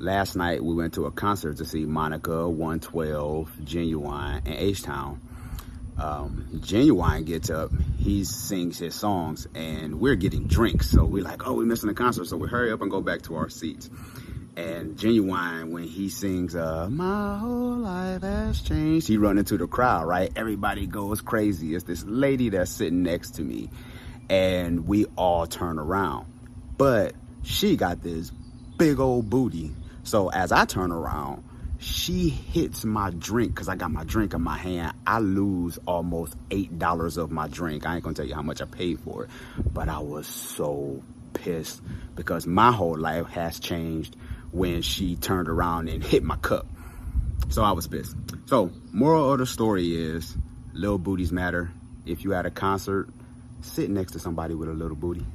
Last night, we went to a concert to see Monica, 112, Genuine, and H-Town. Genuine gets up, he sings his songs, and we're getting drinks. So we're like, oh, we're missing the concert. So we hurry up and go back to our seats. And Genuine, when he sings, my whole life has changed, he runs into the crowd, right? Everybody goes crazy. It's this lady that's sitting next to me. And we all turn around. But she got this big old booty. So as I turn around, she hits my drink because I got my drink in my hand. I lose almost $8 of my drink. I ain't gonna tell you how much I paid for it, but I was so pissed because my whole life has changed when she turned around and hit my cup. So I was pissed. So moral of the story is, little booties matter. If you at a concert, sit next to somebody with a little booty.